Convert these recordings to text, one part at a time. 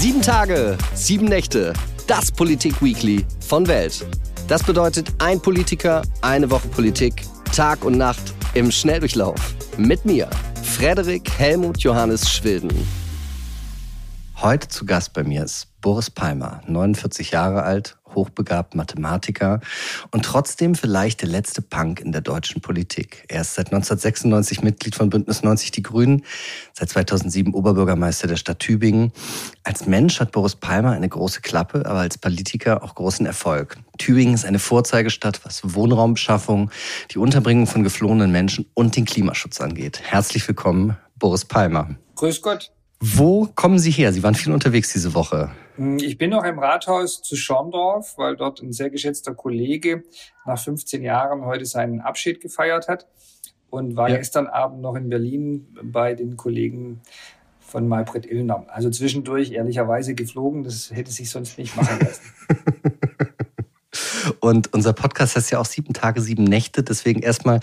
7 Tage, 7 Nächte, das Politik-Weekly von Welt. Das bedeutet ein Politiker, eine Woche Politik, Tag und Nacht im Schnelldurchlauf. Mit mir, Frederik Helmut Johannes Schwilden. Heute zu Gast bei mir ist Boris Palmer, 49 Jahre alt, hochbegabt Mathematiker und trotzdem vielleicht der letzte Punk in der deutschen Politik. Er ist seit 1996 Mitglied von Bündnis 90 Die Grünen, seit 2007 Oberbürgermeister der Stadt Tübingen. Als Mensch hat Boris Palmer eine große Klappe, aber als Politiker auch großen Erfolg. Tübingen ist eine Vorzeigestadt, was Wohnraumbeschaffung, die Unterbringung von geflohenen Menschen und den Klimaschutz angeht. Herzlich willkommen, Boris Palmer. Grüß Gott. Wo kommen Sie her? Sie waren viel unterwegs diese Woche. Ich bin noch im Rathaus zu Schorndorf, weil dort ein sehr geschätzter Kollege nach 15 Jahren heute seinen Abschied gefeiert hat und war gestern Abend noch in Berlin bei den Kollegen von Maybrit Illner. Also zwischendurch ehrlicherweise geflogen, das hätte sich sonst nicht machen lassen. Und unser Podcast heißt ja auch 7 Tage, 7 Nächte. Deswegen erstmal,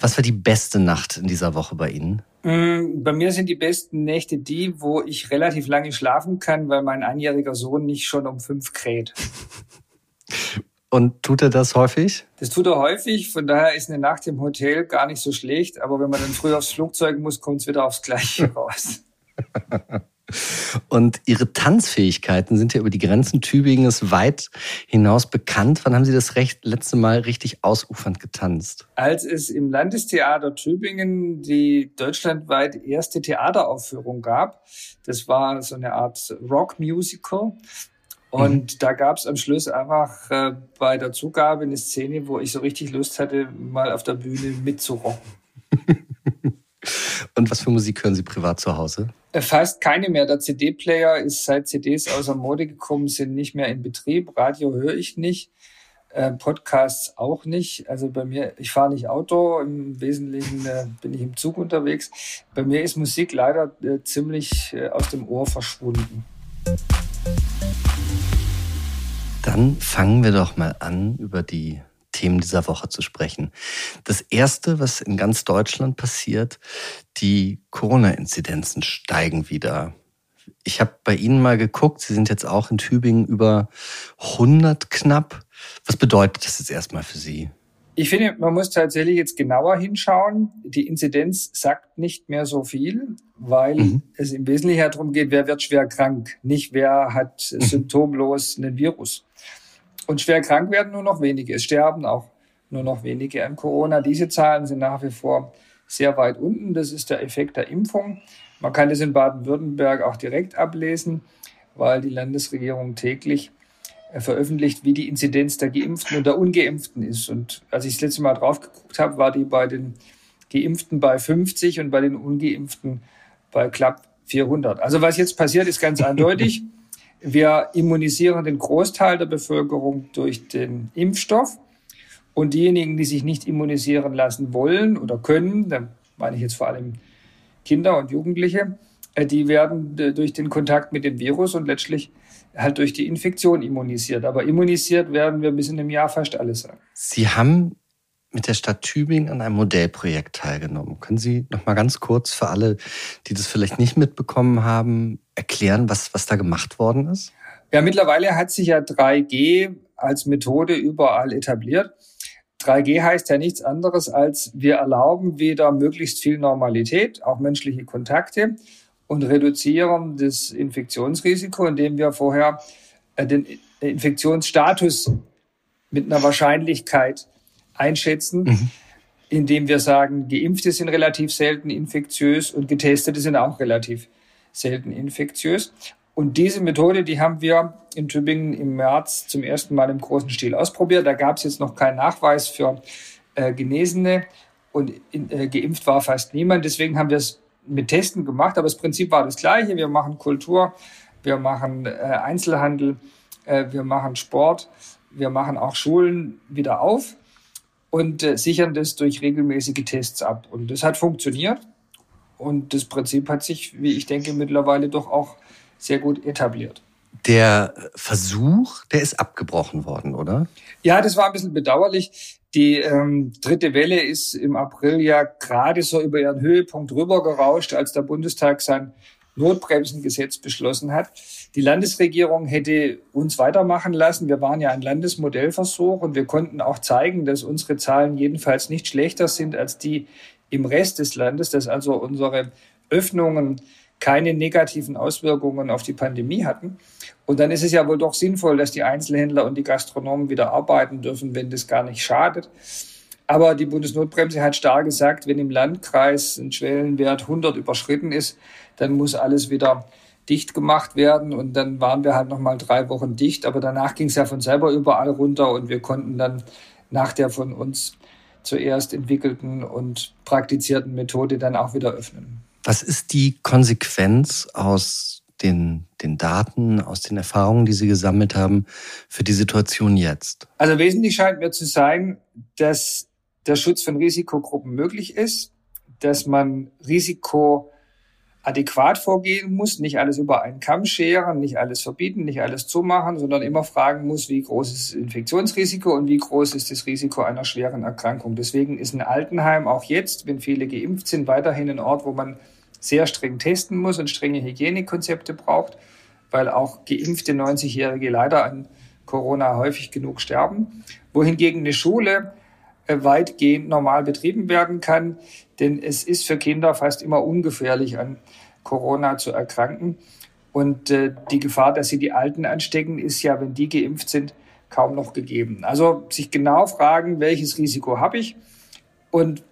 was war die beste Nacht in dieser Woche bei Ihnen? Bei mir sind die besten Nächte die, wo ich relativ lange schlafen kann, weil mein einjähriger Sohn nicht schon um 5 kräht. Und tut er das häufig? Das tut er häufig, von daher ist eine Nacht im Hotel gar nicht so schlecht. Aber wenn man dann früh aufs Flugzeug muss, kommt es wieder aufs Gleiche raus. Und Ihre Tanzfähigkeiten sind ja über die Grenzen Tübingens weit hinaus bekannt. Wann haben Sie das letzte Mal richtig ausufernd getanzt? Als es im Landestheater Tübingen die deutschlandweit erste Theateraufführung gab. Das war so eine Art Rock-Musical. Und da gab es am Schluss einfach bei der Zugabe eine Szene, wo ich so richtig Lust hatte, mal auf der Bühne mitzurocken. Und was für Musik hören Sie privat zu Hause? Fast keine mehr. Der CD-Player ist, seit CDs außer Mode gekommen sind, nicht mehr in Betrieb. Radio höre ich nicht, Podcasts auch nicht. Also bei mir, ich fahre nicht Auto, im Wesentlichen bin ich im Zug unterwegs. Bei mir ist Musik leider ziemlich aus dem Ohr verschwunden. Dann fangen wir doch mal an, über die Themen dieser Woche zu sprechen. Das Erste, was in ganz Deutschland passiert, die Corona-Inzidenzen steigen wieder. Ich habe bei Ihnen mal geguckt, Sie sind jetzt auch in Tübingen über 100 knapp. Was bedeutet das jetzt erstmal für Sie? Ich finde, man muss tatsächlich jetzt genauer hinschauen. Die Inzidenz sagt nicht mehr so viel, weil es im Wesentlichen darum geht, wer wird schwer krank, nicht wer hat symptomlos einen Virus. Und schwer krank werden nur noch wenige. Es sterben auch nur noch wenige an Corona. Diese Zahlen sind nach wie vor sehr weit unten. Das ist der Effekt der Impfung. Man kann das in Baden-Württemberg auch direkt ablesen, weil die Landesregierung täglich veröffentlicht, wie die Inzidenz der Geimpften und der Ungeimpften ist. Und als ich das letzte Mal drauf geguckt habe, war die bei den Geimpften bei 50 und bei den Ungeimpften bei knapp 400. Also was jetzt passiert, ist ganz eindeutig. Wir immunisieren den Großteil der Bevölkerung durch den Impfstoff und diejenigen, die sich nicht immunisieren lassen wollen oder können, da meine ich jetzt vor allem Kinder und Jugendliche, die werden durch den Kontakt mit dem Virus und letztlich halt durch die Infektion immunisiert. Aber immunisiert werden wir bis in einem Jahr fast alle sein. Sie haben mit der Stadt Tübingen an einem Modellprojekt teilgenommen. Können Sie noch mal ganz kurz für alle, die das vielleicht nicht mitbekommen haben, erklären, was da gemacht worden ist? Ja, mittlerweile hat sich ja 3G als Methode überall etabliert. 3G heißt ja nichts anderes als, wir erlauben wieder möglichst viel Normalität, auch menschliche Kontakte und reduzieren das Infektionsrisiko, indem wir vorher den Infektionsstatus mit einer Wahrscheinlichkeit einschätzen, indem wir sagen, Geimpfte sind relativ selten infektiös und Getestete sind auch relativ selten infektiös. Und diese Methode, die haben wir in Tübingen im März zum ersten Mal im großen Stil ausprobiert. Da gab es jetzt noch keinen Nachweis für Genesene und geimpft war fast niemand. Deswegen haben wir es mit Testen gemacht, aber das Prinzip war das Gleiche. Wir machen Kultur, wir machen Einzelhandel, wir machen Sport, wir machen auch Schulen wieder auf und sichern das durch regelmäßige Tests ab. Und das hat funktioniert. Und das Prinzip hat sich, wie ich denke, mittlerweile doch auch sehr gut etabliert. Der Versuch, der ist abgebrochen worden, oder? Ja, das war ein bisschen bedauerlich. Die dritte Welle ist im April ja gerade so über ihren Höhepunkt rübergerauscht, als der Bundestag sein Notbremsengesetz beschlossen hat. Die Landesregierung hätte uns weitermachen lassen. Wir waren ja ein Landesmodellversuch und wir konnten auch zeigen, dass unsere Zahlen jedenfalls nicht schlechter sind als die im Rest des Landes, dass also unsere Öffnungen keine negativen Auswirkungen auf die Pandemie hatten. Und dann ist es ja wohl doch sinnvoll, dass die Einzelhändler und die Gastronomen wieder arbeiten dürfen, wenn das gar nicht schadet. Aber die Bundesnotbremse hat stark gesagt, wenn im Landkreis ein Schwellenwert 100 überschritten ist, dann muss alles wieder dicht gemacht werden. Und dann waren wir halt nochmal 3 Wochen dicht. Aber danach ging es ja von selber überall runter und wir konnten dann nach der von uns zuerst entwickelten und praktizierten Methode dann auch wieder öffnen. Was ist die Konsequenz aus den Daten, aus den Erfahrungen, die Sie gesammelt haben, für die Situation jetzt? Also wesentlich scheint mir zu sein, dass der Schutz von Risikogruppen möglich ist, dass man risikoadäquat vorgehen muss, nicht alles über einen Kamm scheren, nicht alles verbieten, nicht alles zumachen, sondern immer fragen muss, wie groß ist das Infektionsrisiko und wie groß ist das Risiko einer schweren Erkrankung. Deswegen ist ein Altenheim auch jetzt, wenn viele geimpft sind, weiterhin ein Ort, wo man sehr streng testen muss und strenge Hygienekonzepte braucht, weil auch geimpfte 90-Jährige leider an Corona häufig genug sterben. Wohingegen eine Schule weitgehend normal betrieben werden kann, denn es ist für Kinder fast immer ungefährlich, an Corona zu erkranken. Und die Gefahr, dass sie die Alten anstecken, ist ja, wenn die geimpft sind, kaum noch gegeben. Also sich genau fragen, welches Risiko habe ich und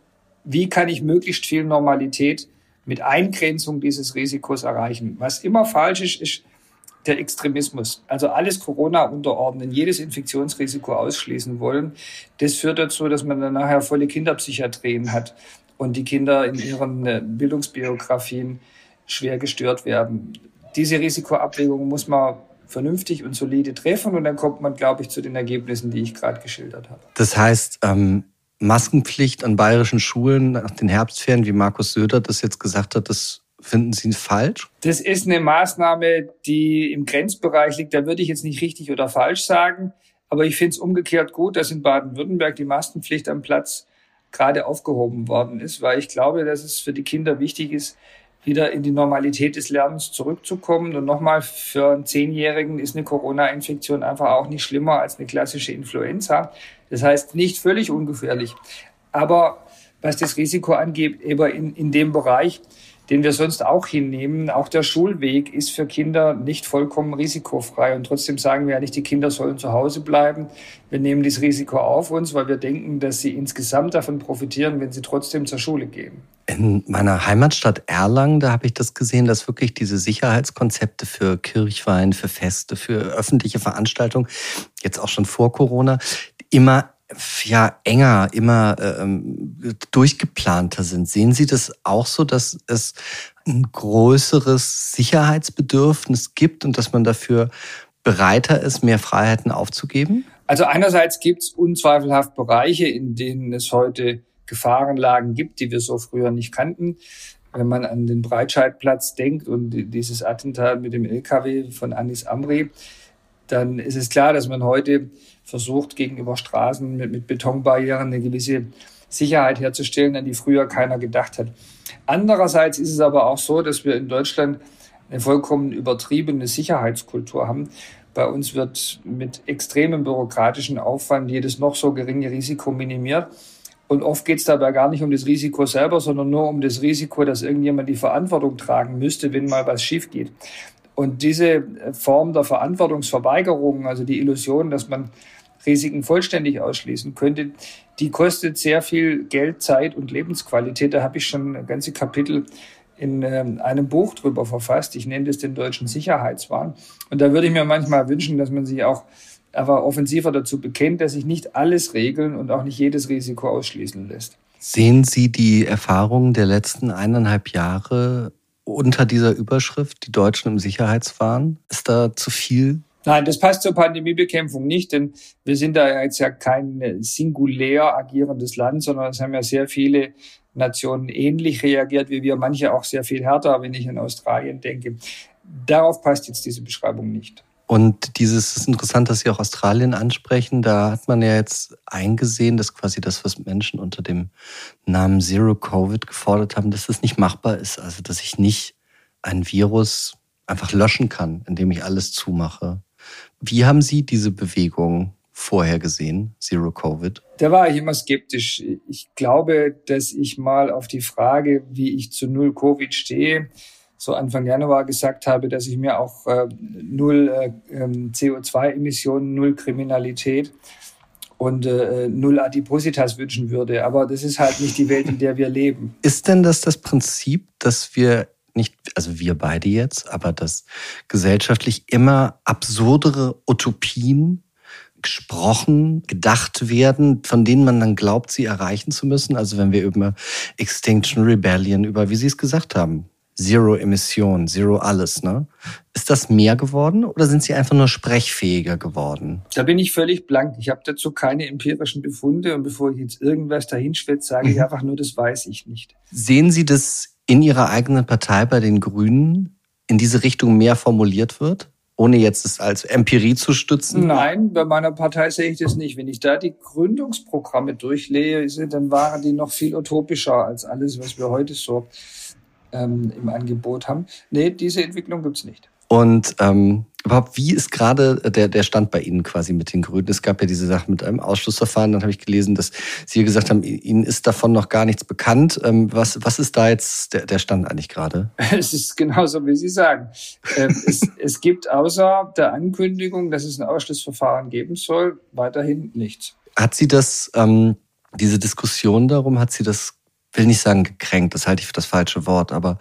wie kann ich möglichst viel Normalität mit Eingrenzung dieses Risikos erreichen. Was immer falsch ist, ist der Extremismus. Also alles Corona unterordnen, jedes Infektionsrisiko ausschließen wollen, das führt dazu, dass man dann nachher volle Kinderpsychiatrien hat und die Kinder in ihren Bildungsbiografien schwer gestört werden. Diese Risikoabwägung muss man vernünftig und solide treffen und dann kommt man, glaube ich, zu den Ergebnissen, die ich gerade geschildert habe. Das heißt, Maskenpflicht an bayerischen Schulen nach den Herbstferien, wie Markus Söder das jetzt gesagt hat, das finden Sie falsch? Das ist eine Maßnahme, die im Grenzbereich liegt. Da würde ich jetzt nicht richtig oder falsch sagen. Aber ich finde es umgekehrt gut, dass in Baden-Württemberg die Maskenpflicht am Platz gerade aufgehoben worden ist, weil ich glaube, dass es für die Kinder wichtig ist, wieder in die Normalität des Lernens zurückzukommen. Und nochmal, für einen 10-Jährigen ist eine Corona-Infektion einfach auch nicht schlimmer als eine klassische Influenza. Das heißt, nicht völlig ungefährlich. Aber was das Risiko angeht, eben in dem Bereich, den wir sonst auch hinnehmen, auch der Schulweg ist für Kinder nicht vollkommen risikofrei. Und trotzdem sagen wir ja nicht, die Kinder sollen zu Hause bleiben. Wir nehmen das Risiko auf uns, weil wir denken, dass sie insgesamt davon profitieren, wenn sie trotzdem zur Schule gehen. In meiner Heimatstadt Erlangen, da habe ich das gesehen, dass wirklich diese Sicherheitskonzepte für Kirchweihen, für Feste, für öffentliche Veranstaltungen, jetzt auch schon vor Corona, immer enger, immer durchgeplanter sind. Sehen Sie das auch so, dass es ein größeres Sicherheitsbedürfnis gibt und dass man dafür bereiter ist, mehr Freiheiten aufzugeben? Also einerseits gibt es unzweifelhaft Bereiche, in denen es heute Gefahrenlagen gibt, die wir so früher nicht kannten. Wenn man an den Breitscheidplatz denkt und dieses Attentat mit dem LKW von Anis Amri, dann ist es klar, dass man heute versucht, gegenüber Straßen mit Betonbarrieren eine gewisse Sicherheit herzustellen, an die früher keiner gedacht hat. Andererseits ist es aber auch so, dass wir in Deutschland eine vollkommen übertriebene Sicherheitskultur haben. Bei uns wird mit extremem bürokratischen Aufwand jedes noch so geringe Risiko minimiert. Und oft geht es dabei gar nicht um das Risiko selber, sondern nur um das Risiko, dass irgendjemand die Verantwortung tragen müsste, wenn mal was schief geht. Und diese Form der Verantwortungsverweigerung, also die Illusion, dass man Risiken vollständig ausschließen könnte, die kostet sehr viel Geld, Zeit und Lebensqualität. Da habe ich schon ganze Kapitel in einem Buch drüber verfasst. Ich nenne das den deutschen Sicherheitswahn. Und da würde ich mir manchmal wünschen, dass man sich auch einfach offensiver dazu bekennt, dass sich nicht alles regeln und auch nicht jedes Risiko ausschließen lässt. Sehen Sie die Erfahrungen der letzten 1,5 Jahre unter dieser Überschrift, die Deutschen im Sicherheitswahn? Ist da zu viel? Nein, das passt zur Pandemiebekämpfung nicht, denn wir sind da jetzt ja kein singulär agierendes Land, sondern es haben ja sehr viele Nationen ähnlich reagiert wie wir, manche auch sehr viel härter, wenn ich an Australien denke. Darauf passt jetzt diese Beschreibung nicht. Und dieses ist interessant, dass Sie auch Australien ansprechen. Da hat man ja jetzt eingesehen, dass quasi das, was Menschen unter dem Namen Zero Covid gefordert haben, dass das nicht machbar ist. Also dass ich nicht ein Virus einfach löschen kann, indem ich alles zumache. Wie haben Sie diese Bewegung vorher gesehen, Zero Covid? Da war ich immer skeptisch. Ich glaube, dass ich mal auf die Frage, wie ich zu Null Covid stehe, so Anfang Januar gesagt habe, dass ich mir auch null CO2-Emissionen, null Kriminalität und null Adipositas wünschen würde. Aber das ist halt nicht die Welt, in der wir leben. Ist denn das Prinzip, dass wir nicht, also wir beide jetzt, aber dass gesellschaftlich immer absurdere Utopien gesprochen, gedacht werden, von denen man dann glaubt, sie erreichen zu müssen? Also wenn wir über Extinction Rebellion, über, wie Sie es gesagt haben, Zero Emission, Zero alles, ne? Ist das mehr geworden oder sind Sie einfach nur sprechfähiger geworden? Da bin ich völlig blank. Ich habe dazu keine empirischen Befunde und bevor ich jetzt irgendwas dahinschwätze, sage ich einfach nur, das weiß ich nicht. Sehen Sie, dass in Ihrer eigenen Partei bei den Grünen in diese Richtung mehr formuliert wird? Ohne jetzt es als Empirie zu stützen? Nein, bei meiner Partei sehe ich das nicht. Wenn ich da die Gründungsprogramme durchlese, dann waren die noch viel utopischer als alles, was wir heute so im Angebot haben. Nee, diese Entwicklung gibt's nicht. Und überhaupt, wie ist gerade der Stand bei Ihnen quasi mit den Grünen? Es gab ja diese Sache mit einem Ausschlussverfahren. Dann habe ich gelesen, dass Sie gesagt haben, Ihnen ist davon noch gar nichts bekannt. Was ist da jetzt der Stand eigentlich gerade? Es ist genauso, wie Sie sagen. Es gibt außer der Ankündigung, dass es ein Ausschlussverfahren geben soll, weiterhin nichts. Hat Sie das, diese Diskussion darum, hat Sie das, will nicht sagen gekränkt, das halte ich für das falsche Wort, aber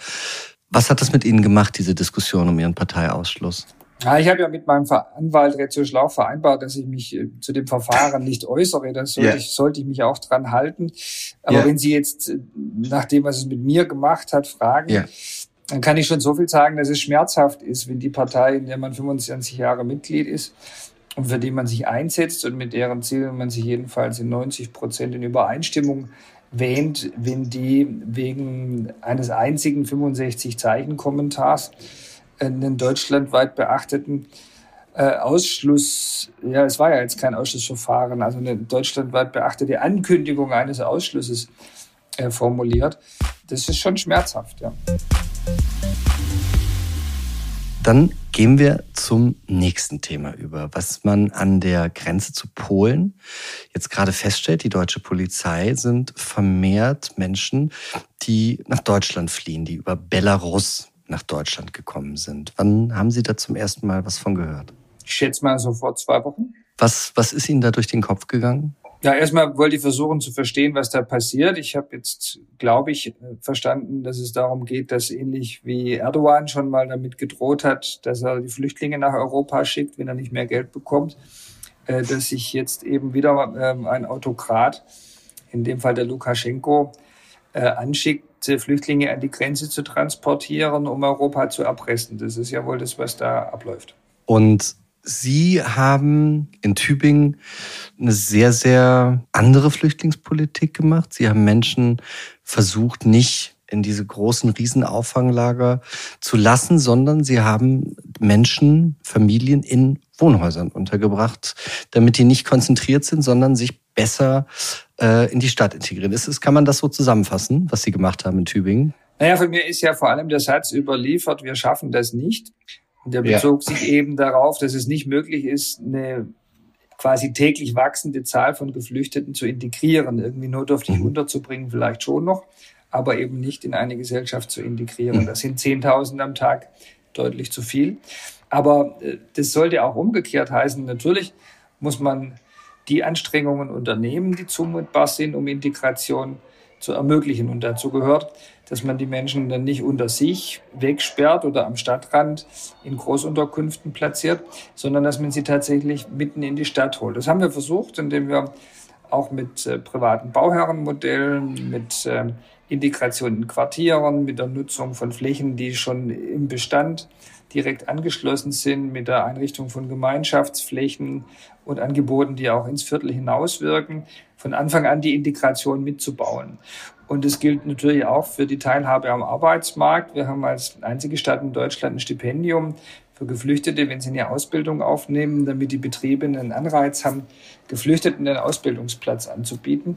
was hat das mit Ihnen gemacht, diese Diskussion um Ihren Parteiausschluss? Ja, ich habe ja mit meinem Anwalt Reto Schlauch vereinbart, dass ich mich zu dem Verfahren nicht äußere. Da sollte ich mich auch dran halten. Aber wenn Sie jetzt nach dem, was es mit mir gemacht hat, fragen, dann kann ich schon so viel sagen, dass es schmerzhaft ist, wenn die Partei, in der man 25 Jahre Mitglied ist und für die man sich einsetzt und mit deren Zielen man sich jedenfalls in 90% in Übereinstimmung wähnt, wenn die wegen eines einzigen 65-Zeichen-Kommentars einen deutschlandweit beachteten Ausschluss, es war ja jetzt kein Ausschlussverfahren, also eine deutschlandweit beachtete Ankündigung eines Ausschlusses formuliert. Das ist schon schmerzhaft, ja. Dann gehen wir zum nächsten Thema über, was man an der Grenze zu Polen jetzt gerade feststellt. Die deutsche Polizei sind vermehrt Menschen, die nach Deutschland fliehen, die über Belarus nach Deutschland gekommen sind. Wann haben Sie da zum ersten Mal was von gehört? Ich schätze mal so vor 2 Wochen. Was ist Ihnen da durch den Kopf gegangen? Ja, erstmal wollte ich versuchen zu verstehen, was da passiert. Ich habe jetzt, glaube ich, verstanden, dass es darum geht, dass ähnlich wie Erdogan schon mal damit gedroht hat, dass er die Flüchtlinge nach Europa schickt, wenn er nicht mehr Geld bekommt, dass sich jetzt eben wieder ein Autokrat, in dem Fall der Lukaschenko, anschickt, Flüchtlinge an die Grenze zu transportieren, um Europa zu erpressen. Das ist ja wohl das, was da abläuft. Und Sie haben in Tübingen eine sehr, sehr andere Flüchtlingspolitik gemacht. Sie haben Menschen versucht, nicht in diese großen Riesenauffanglager zu lassen, sondern Sie haben Menschen, Familien in Wohnhäusern untergebracht, damit die nicht konzentriert sind, sondern sich besser in die Stadt integrieren. Kann man das so zusammenfassen, was Sie gemacht haben in Tübingen? Naja, von mir ist ja vor allem der Satz überliefert, wir schaffen das nicht. Der bezog sich eben darauf, dass es nicht möglich ist, eine quasi täglich wachsende Zahl von Geflüchteten zu integrieren, irgendwie notdürftig unterzubringen, vielleicht schon noch, aber eben nicht in eine Gesellschaft zu integrieren. Das sind 10.000 am Tag deutlich zu viel. Aber das sollte auch umgekehrt heißen. Natürlich muss man die Anstrengungen unternehmen, die zumutbar sind, um Integration zu ermöglichen. Und dazu gehört, dass man die Menschen dann nicht unter sich wegsperrt oder am Stadtrand in Großunterkünften platziert, sondern dass man sie tatsächlich mitten in die Stadt holt. Das haben wir versucht, indem wir auch mit privaten Bauherrenmodellen, mit Integration in Quartieren, mit der Nutzung von Flächen, die schon im Bestand, direkt angeschlossen sind mit der Einrichtung von Gemeinschaftsflächen und Angeboten, die auch ins Viertel hinauswirken, von Anfang an die Integration mitzubauen. Und das gilt natürlich auch für die Teilhabe am Arbeitsmarkt. Wir haben als einzige Stadt in Deutschland ein Stipendium für Geflüchtete, wenn sie eine Ausbildung aufnehmen, damit die Betriebe einen Anreiz haben, Geflüchteten einen Ausbildungsplatz anzubieten.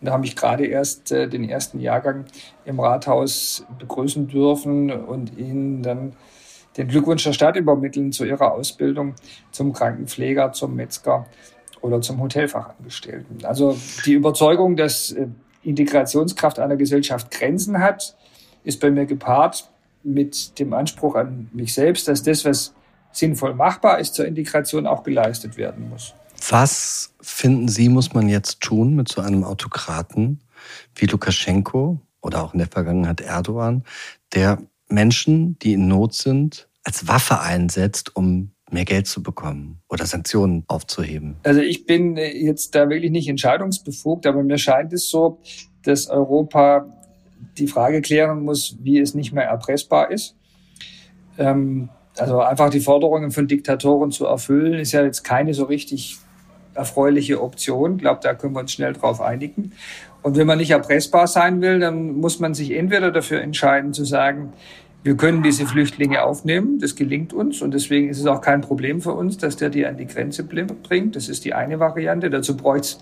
Und da habe ich gerade erst den ersten Jahrgang im Rathaus begrüßen dürfen und ihnen dann den Glückwunsch der Stadt übermitteln zu ihrer Ausbildung zum Krankenpfleger, zum Metzger oder zum Hotelfachangestellten. Also die Überzeugung, dass Integrationskraft einer Gesellschaft Grenzen hat, ist bei mir gepaart mit dem Anspruch an mich selbst, dass das, was sinnvoll machbar ist zur Integration, auch geleistet werden muss. Was, finden Sie, muss man jetzt tun mit so einem Autokraten wie Lukaschenko oder auch in der Vergangenheit Erdogan, der Menschen, die in Not sind, als Waffe einsetzt, um mehr Geld zu bekommen oder Sanktionen aufzuheben? Also ich bin jetzt da wirklich nicht entscheidungsbefugt, aber mir scheint es so, dass Europa die Frage klären muss, wie es nicht mehr erpressbar ist. Also einfach die Forderungen von Diktatoren zu erfüllen, ist ja jetzt keine so richtig erfreuliche Option. Ich glaube, da können wir uns schnell drauf einigen. Und wenn man nicht erpressbar sein will, dann muss man sich entweder dafür entscheiden zu sagen, wir können diese Flüchtlinge aufnehmen, das gelingt uns und deswegen ist es auch kein Problem für uns, dass der die an die Grenze bringt. Das ist die eine Variante. Dazu bräuchte es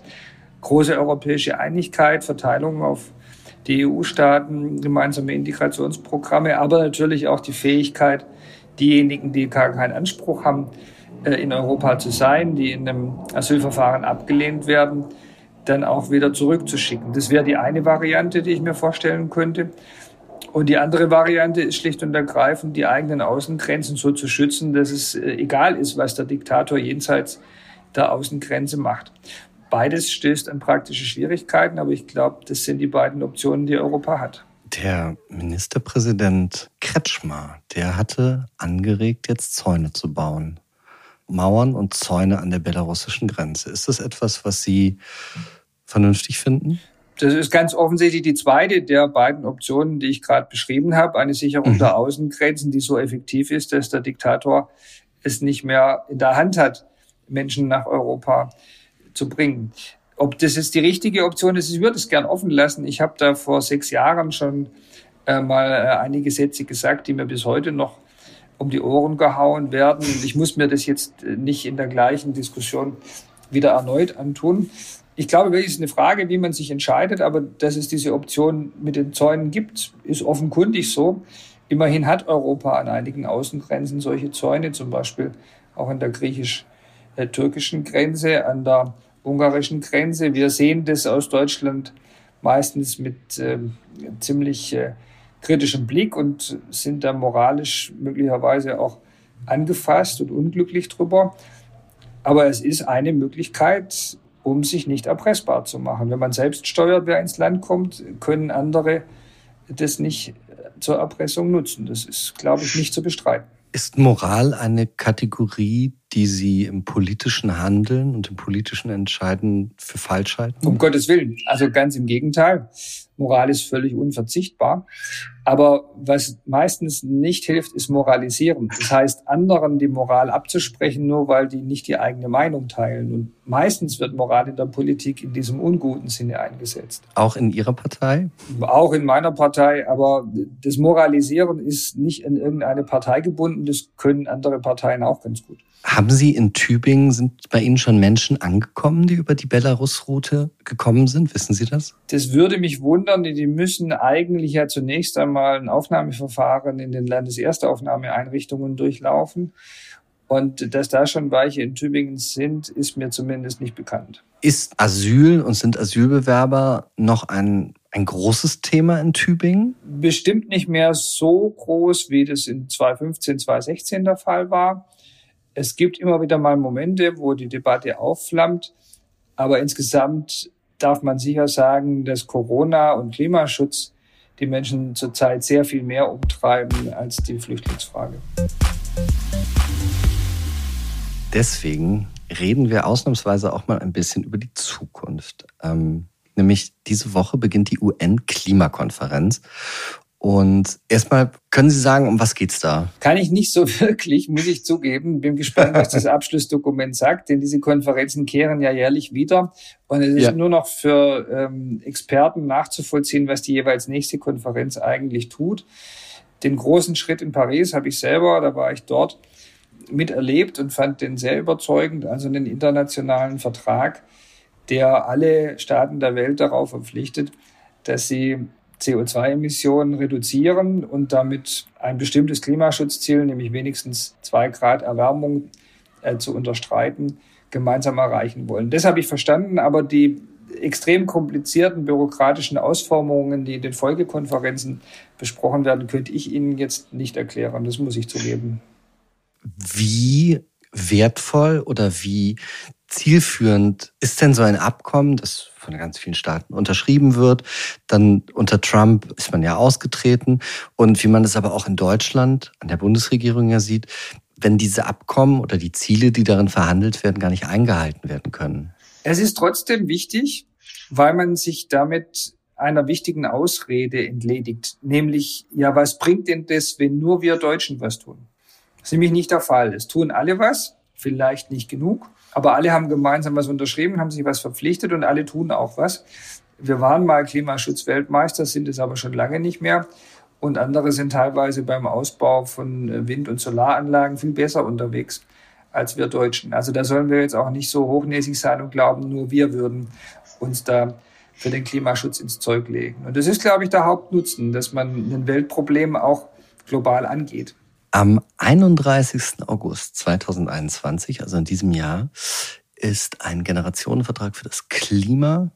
große europäische Einigkeit, Verteilung auf die EU-Staaten, gemeinsame Integrationsprogramme, aber natürlich auch die Fähigkeit, diejenigen, die gar keinen Anspruch haben, in Europa zu sein, die in einem Asylverfahren abgelehnt werden, dann auch wieder zurückzuschicken. Das wäre die eine Variante, die ich mir vorstellen könnte. Und die andere Variante ist schlicht und ergreifend, die eigenen Außengrenzen so zu schützen, dass es egal ist, was der Diktator jenseits der Außengrenze macht. Beides stößt an praktische Schwierigkeiten, aber ich glaube, das sind die beiden Optionen, die Europa hat. Der Ministerpräsident Kretschmer, der hatte angeregt, jetzt Zäune zu bauen. Mauern und Zäune an der belarussischen Grenze. Ist das etwas, was Sie vernünftig finden? Das ist ganz offensichtlich die zweite der beiden Optionen, die ich gerade beschrieben habe. Eine Sicherung der Außengrenzen, die so effektiv ist, dass der Diktator es nicht mehr in der Hand hat, Menschen nach Europa zu bringen. Ob das jetzt die richtige Option ist, ich würde es gern offen lassen. Ich habe da vor 6 Jahren schon mal einige Sätze gesagt, die mir bis heute noch um die Ohren gehauen werden. Und ich muss mir das jetzt nicht in der gleichen Diskussion wieder erneut antun. Ich glaube, es ist eine Frage, wie man sich entscheidet, aber dass es diese Option mit den Zäunen gibt, ist offenkundig so. Immerhin hat Europa an einigen Außengrenzen solche Zäune, zum Beispiel auch an der griechisch-türkischen Grenze, an der ungarischen Grenze. Wir sehen das aus Deutschland meistens mit ziemlich kritischem Blick und sind da moralisch möglicherweise auch angefasst und unglücklich drüber. Aber es ist eine Möglichkeit, um sich nicht erpressbar zu machen. Wenn man selbst steuert, wer ins Land kommt, können andere das nicht zur Erpressung nutzen. Das ist, glaube ich, nicht zu bestreiten. Ist Moral eine Kategorie, die Sie im politischen Handeln und im politischen Entscheiden für falsch halten? Um Gottes Willen. Also ganz im Gegenteil. Moral ist völlig unverzichtbar. Aber was meistens nicht hilft, ist moralisieren. Das heißt, anderen die Moral abzusprechen, nur weil die nicht die eigene Meinung teilen. Und meistens wird Moral in der Politik in diesem unguten Sinne eingesetzt. Auch in Ihrer Partei? Auch in meiner Partei. Aber das Moralisieren ist nicht an irgendeine Partei gebunden. Das können andere Parteien auch ganz gut. Haben Sie in Tübingen, sind bei Ihnen schon Menschen angekommen, die über die Belarus-Route gekommen sind? Wissen Sie das? Das würde mich wundern. Die müssen eigentlich ja zunächst einmal ein Aufnahmeverfahren in den Landeserstaufnahmeeinrichtungen durchlaufen. Und dass da schon welche in Tübingen sind, ist mir zumindest nicht bekannt. Ist Asyl und sind Asylbewerber noch ein großes Thema in Tübingen? Bestimmt nicht mehr so groß, wie das in 2015, 2016 der Fall war. Es gibt immer wieder mal Momente, wo die Debatte aufflammt, aber insgesamt darf man sicher sagen, dass Corona und Klimaschutz die Menschen zurzeit sehr viel mehr umtreiben als die Flüchtlingsfrage. Deswegen reden wir ausnahmsweise auch mal ein bisschen über die Zukunft. Nämlich diese Woche beginnt die UN-Klimakonferenz. Und erstmal, können Sie sagen, um was geht's da? Kann ich nicht so wirklich, muss ich zugeben. Bin gespannt, was das Abschlussdokument sagt, denn diese Konferenzen kehren ja jährlich wieder. Und es ist nur noch für Experten nachzuvollziehen, was die jeweils nächste Konferenz eigentlich tut. Den großen Schritt in Paris habe ich selber, da war ich dort, miterlebt und fand den sehr überzeugend. Also einen internationalen Vertrag, der alle Staaten der Welt darauf verpflichtet, dass sie CO2-Emissionen reduzieren und damit ein bestimmtes Klimaschutzziel, nämlich wenigstens 2 Grad Erwärmung zu unterstreiten, gemeinsam erreichen wollen. Das habe ich verstanden, aber die extrem komplizierten bürokratischen Ausformungen, die in den Folgekonferenzen besprochen werden, könnte ich Ihnen jetzt nicht erklären. Das muss ich zugeben. Wie wertvoll oder wie zielführend ist denn so ein Abkommen, das von ganz vielen Staaten unterschrieben wird? Dann unter Trump ist man ja ausgetreten. Und wie man das aber auch in Deutschland an der Bundesregierung ja sieht, wenn diese Abkommen oder die Ziele, die darin verhandelt werden, gar nicht eingehalten werden können. Es ist trotzdem wichtig, weil man sich damit einer wichtigen Ausrede entledigt. Nämlich, ja, was bringt denn das, wenn nur wir Deutschen was tun? Das ist nämlich nicht der Fall. Es tun alle was, vielleicht nicht genug. Aber alle haben gemeinsam was unterschrieben, haben sich was verpflichtet und alle tun auch was. Wir waren mal Klimaschutzweltmeister, sind es aber schon lange nicht mehr. Und andere sind teilweise beim Ausbau von Wind- und Solaranlagen viel besser unterwegs als wir Deutschen. Also da sollen wir jetzt auch nicht so hochnäsig sein und glauben, nur wir würden uns da für den Klimaschutz ins Zeug legen. Und das ist, glaube ich, der Hauptnutzen, dass man ein Weltproblem auch global angeht. Am 31. August 2021, also in diesem Jahr, ist ein Generationenvertrag für das Klima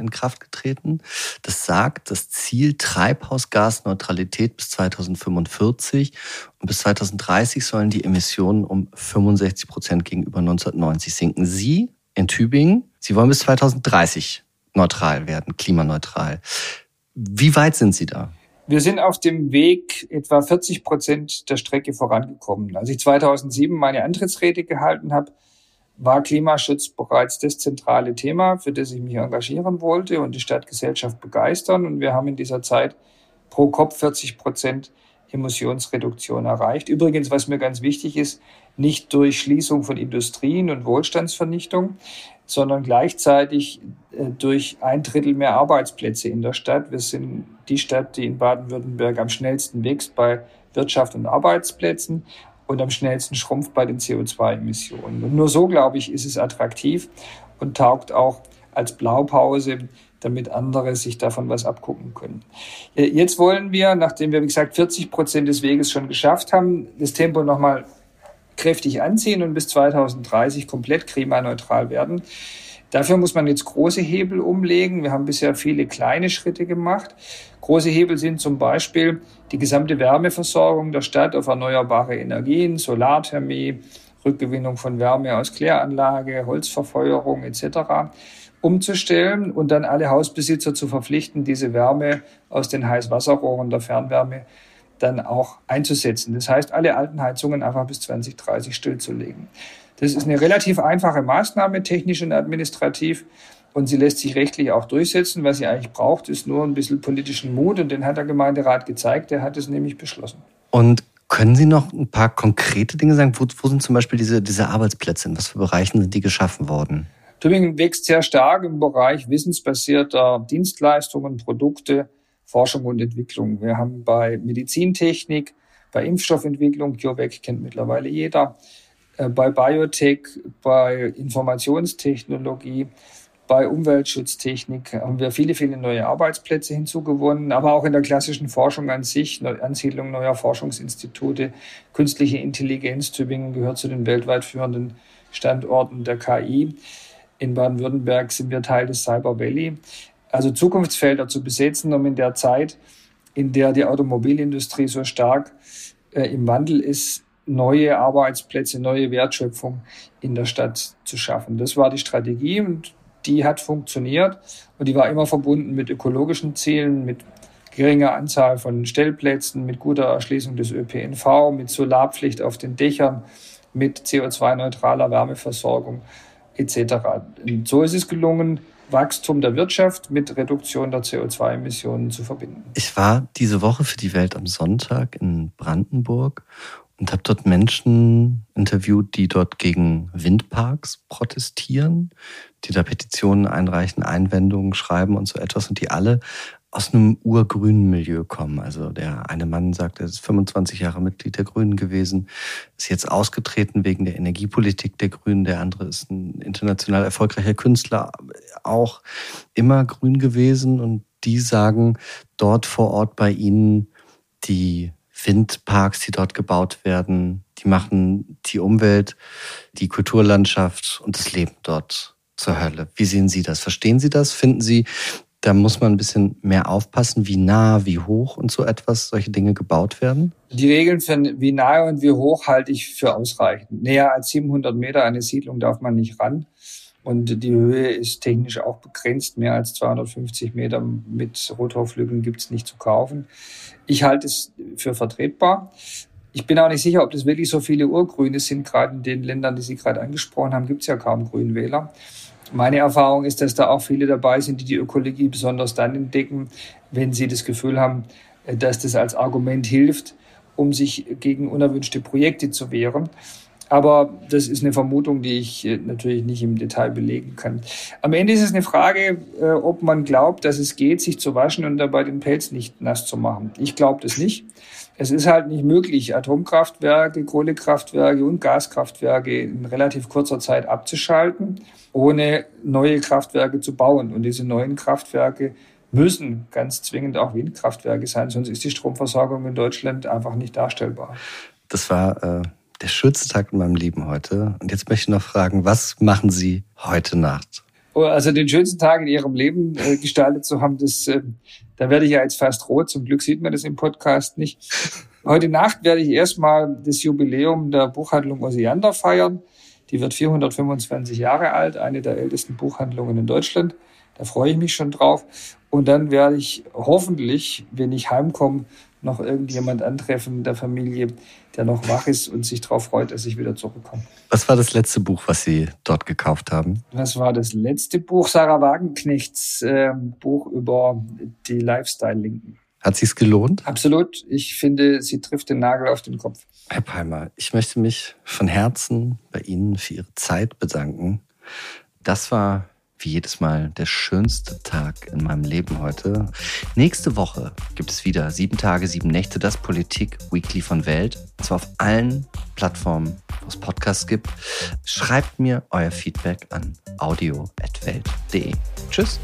in Kraft getreten. Das sagt, das Ziel Treibhausgasneutralität bis 2045 und bis 2030 sollen die Emissionen um 65% gegenüber 1990 sinken. Sie in Tübingen, Sie wollen bis 2030 neutral werden, klimaneutral. Wie weit sind Sie da? Wir sind auf dem Weg etwa 40% der Strecke vorangekommen. Als ich 2007 meine Antrittsrede gehalten habe, war Klimaschutz bereits das zentrale Thema, für das ich mich engagieren wollte und die Stadtgesellschaft begeistern. Und wir haben in dieser Zeit pro Kopf 40% Emissionsreduktion erreicht. Übrigens, was mir ganz wichtig ist, nicht durch Schließung von Industrien und Wohlstandsvernichtung, sondern gleichzeitig durch 1/3 mehr Arbeitsplätze in der Stadt. Wir sind die Stadt, die in Baden-Württemberg am schnellsten wächst bei Wirtschaft und Arbeitsplätzen und am schnellsten schrumpft bei den CO2-Emissionen. Und nur so, glaube ich, ist es attraktiv und taugt auch als Blaupause, damit andere sich davon was abgucken können. Jetzt wollen wir, nachdem wir, wie gesagt, 40% des Weges schon geschafft haben, das Tempo nochmal kräftig anziehen und bis 2030 komplett klimaneutral werden. Dafür muss man jetzt große Hebel umlegen. Wir haben bisher viele kleine Schritte gemacht. Große Hebel sind zum Beispiel die gesamte Wärmeversorgung der Stadt auf erneuerbare Energien, Solarthermie, Rückgewinnung von Wärme aus Kläranlage, Holzverfeuerung etc. umzustellen und dann alle Hausbesitzer zu verpflichten, diese Wärme aus den Heißwasserrohren der Fernwärme dann auch einzusetzen. Das heißt, alle alten Heizungen einfach bis 2030 stillzulegen. Das ist eine relativ einfache Maßnahme, technisch und administrativ. Und sie lässt sich rechtlich auch durchsetzen. Was sie eigentlich braucht, ist nur ein bisschen politischen Mut. Und den hat der Gemeinderat gezeigt. Der hat es nämlich beschlossen. Und können Sie noch ein paar konkrete Dinge sagen? Wo sind zum Beispiel diese Arbeitsplätze? In was für Bereichen sind die geschaffen worden? Tübingen wächst sehr stark im Bereich wissensbasierter Dienstleistungen, Produkte, Forschung und Entwicklung. Wir haben bei Medizintechnik, bei Impfstoffentwicklung, CureVac kennt mittlerweile jeder, bei Biotech, bei Informationstechnologie, bei Umweltschutztechnik haben wir viele, viele neue Arbeitsplätze hinzugewonnen, aber auch in der klassischen Forschung an sich, Ansiedlung neuer Forschungsinstitute, künstliche Intelligenz. Tübingen gehört zu den weltweit führenden Standorten der KI. In Baden-Württemberg sind wir Teil des Cyber Valley. Also Zukunftsfelder zu besetzen, um in der Zeit, in der die Automobilindustrie so stark im Wandel ist, neue Arbeitsplätze, neue Wertschöpfung in der Stadt zu schaffen. Das war die Strategie und die hat funktioniert und die war immer verbunden mit ökologischen Zielen, mit geringer Anzahl von Stellplätzen, mit guter Erschließung des ÖPNV, mit Solarpflicht auf den Dächern, mit CO2-neutraler Wärmeversorgung etc. Und so ist es gelungen, Wachstum der Wirtschaft mit Reduktion der CO2-Emissionen zu verbinden. Ich war diese Woche für die Welt am Sonntag in Brandenburg und habe dort Menschen interviewt, die dort gegen Windparks protestieren, die da Petitionen einreichen, Einwendungen schreiben und so etwas, und die alle aus einem urgrünen Milieu kommen. Also der eine Mann sagt, er ist 25 Jahre Mitglied der Grünen gewesen, ist jetzt ausgetreten wegen der Energiepolitik der Grünen. Der andere ist ein international erfolgreicher Künstler, auch immer grün gewesen. Und die sagen, dort vor Ort bei ihnen, die Windparks, die dort gebaut werden, die machen die Umwelt, die Kulturlandschaft und das Leben dort zur Hölle. Wie sehen Sie das? Verstehen Sie das? Finden Sie, da muss man ein bisschen mehr aufpassen, wie nah, wie hoch und so etwas, solche Dinge gebaut werden? Die Regeln für wie nahe und wie hoch halte ich für ausreichend. Näher als 700 Meter eine Siedlung darf man nicht ran. Und die Höhe ist technisch auch begrenzt. Mehr als 250 Meter mit Rotorflügeln gibt es nicht zu kaufen. Ich halte es für vertretbar. Ich bin auch nicht sicher, ob das wirklich so viele Urgrüne sind. Gerade in den Ländern, die Sie gerade angesprochen haben, gibt es ja kaum Grünwähler. Meine Erfahrung ist, dass da auch viele dabei sind, die die Ökologie besonders dann entdecken, wenn sie das Gefühl haben, dass das als Argument hilft, um sich gegen unerwünschte Projekte zu wehren. Aber das ist eine Vermutung, die ich natürlich nicht im Detail belegen kann. Am Ende ist es eine Frage, ob man glaubt, dass es geht, sich zu waschen und dabei den Pelz nicht nass zu machen. Ich glaube das nicht. Es ist halt nicht möglich, Atomkraftwerke, Kohlekraftwerke und Gaskraftwerke in relativ kurzer Zeit abzuschalten, ohne neue Kraftwerke zu bauen. Und diese neuen Kraftwerke müssen ganz zwingend auch Windkraftwerke sein, sonst ist die Stromversorgung in Deutschland einfach nicht darstellbar. Das war der schönste Tag in meinem Leben heute. Und jetzt möchte ich noch fragen, was machen Sie heute Nacht? Also den schönsten Tag in Ihrem Leben gestaltet zu haben, da werde ich ja jetzt fast rot. Zum Glück sieht man das im Podcast nicht. Heute Nacht werde ich erstmal das Jubiläum der Buchhandlung Osiander feiern. Die wird 425 Jahre alt, eine der ältesten Buchhandlungen in Deutschland. Da freue ich mich schon drauf. Und dann werde ich hoffentlich, wenn ich heimkomme, noch irgendjemand antreffen der Familie, der noch wach ist und sich darauf freut, dass ich wieder zurückkomme. Was war das letzte Buch, was Sie dort gekauft haben? Das war das letzte Buch, Sarah Wagenknechts Buch über die Lifestyle-Linken. Hat sich's gelohnt? Absolut. Ich finde, sie trifft den Nagel auf den Kopf. Herr Palmer, ich möchte mich von Herzen bei Ihnen für Ihre Zeit bedanken. Das war wie jedes Mal der schönste Tag in meinem Leben heute. Nächste Woche gibt es wieder 7 Tage, 7 Nächte, das Politik-Weekly von Welt. Und zwar auf allen Plattformen, wo es Podcasts gibt. Schreibt mir euer Feedback an audio@welt.de. Tschüss.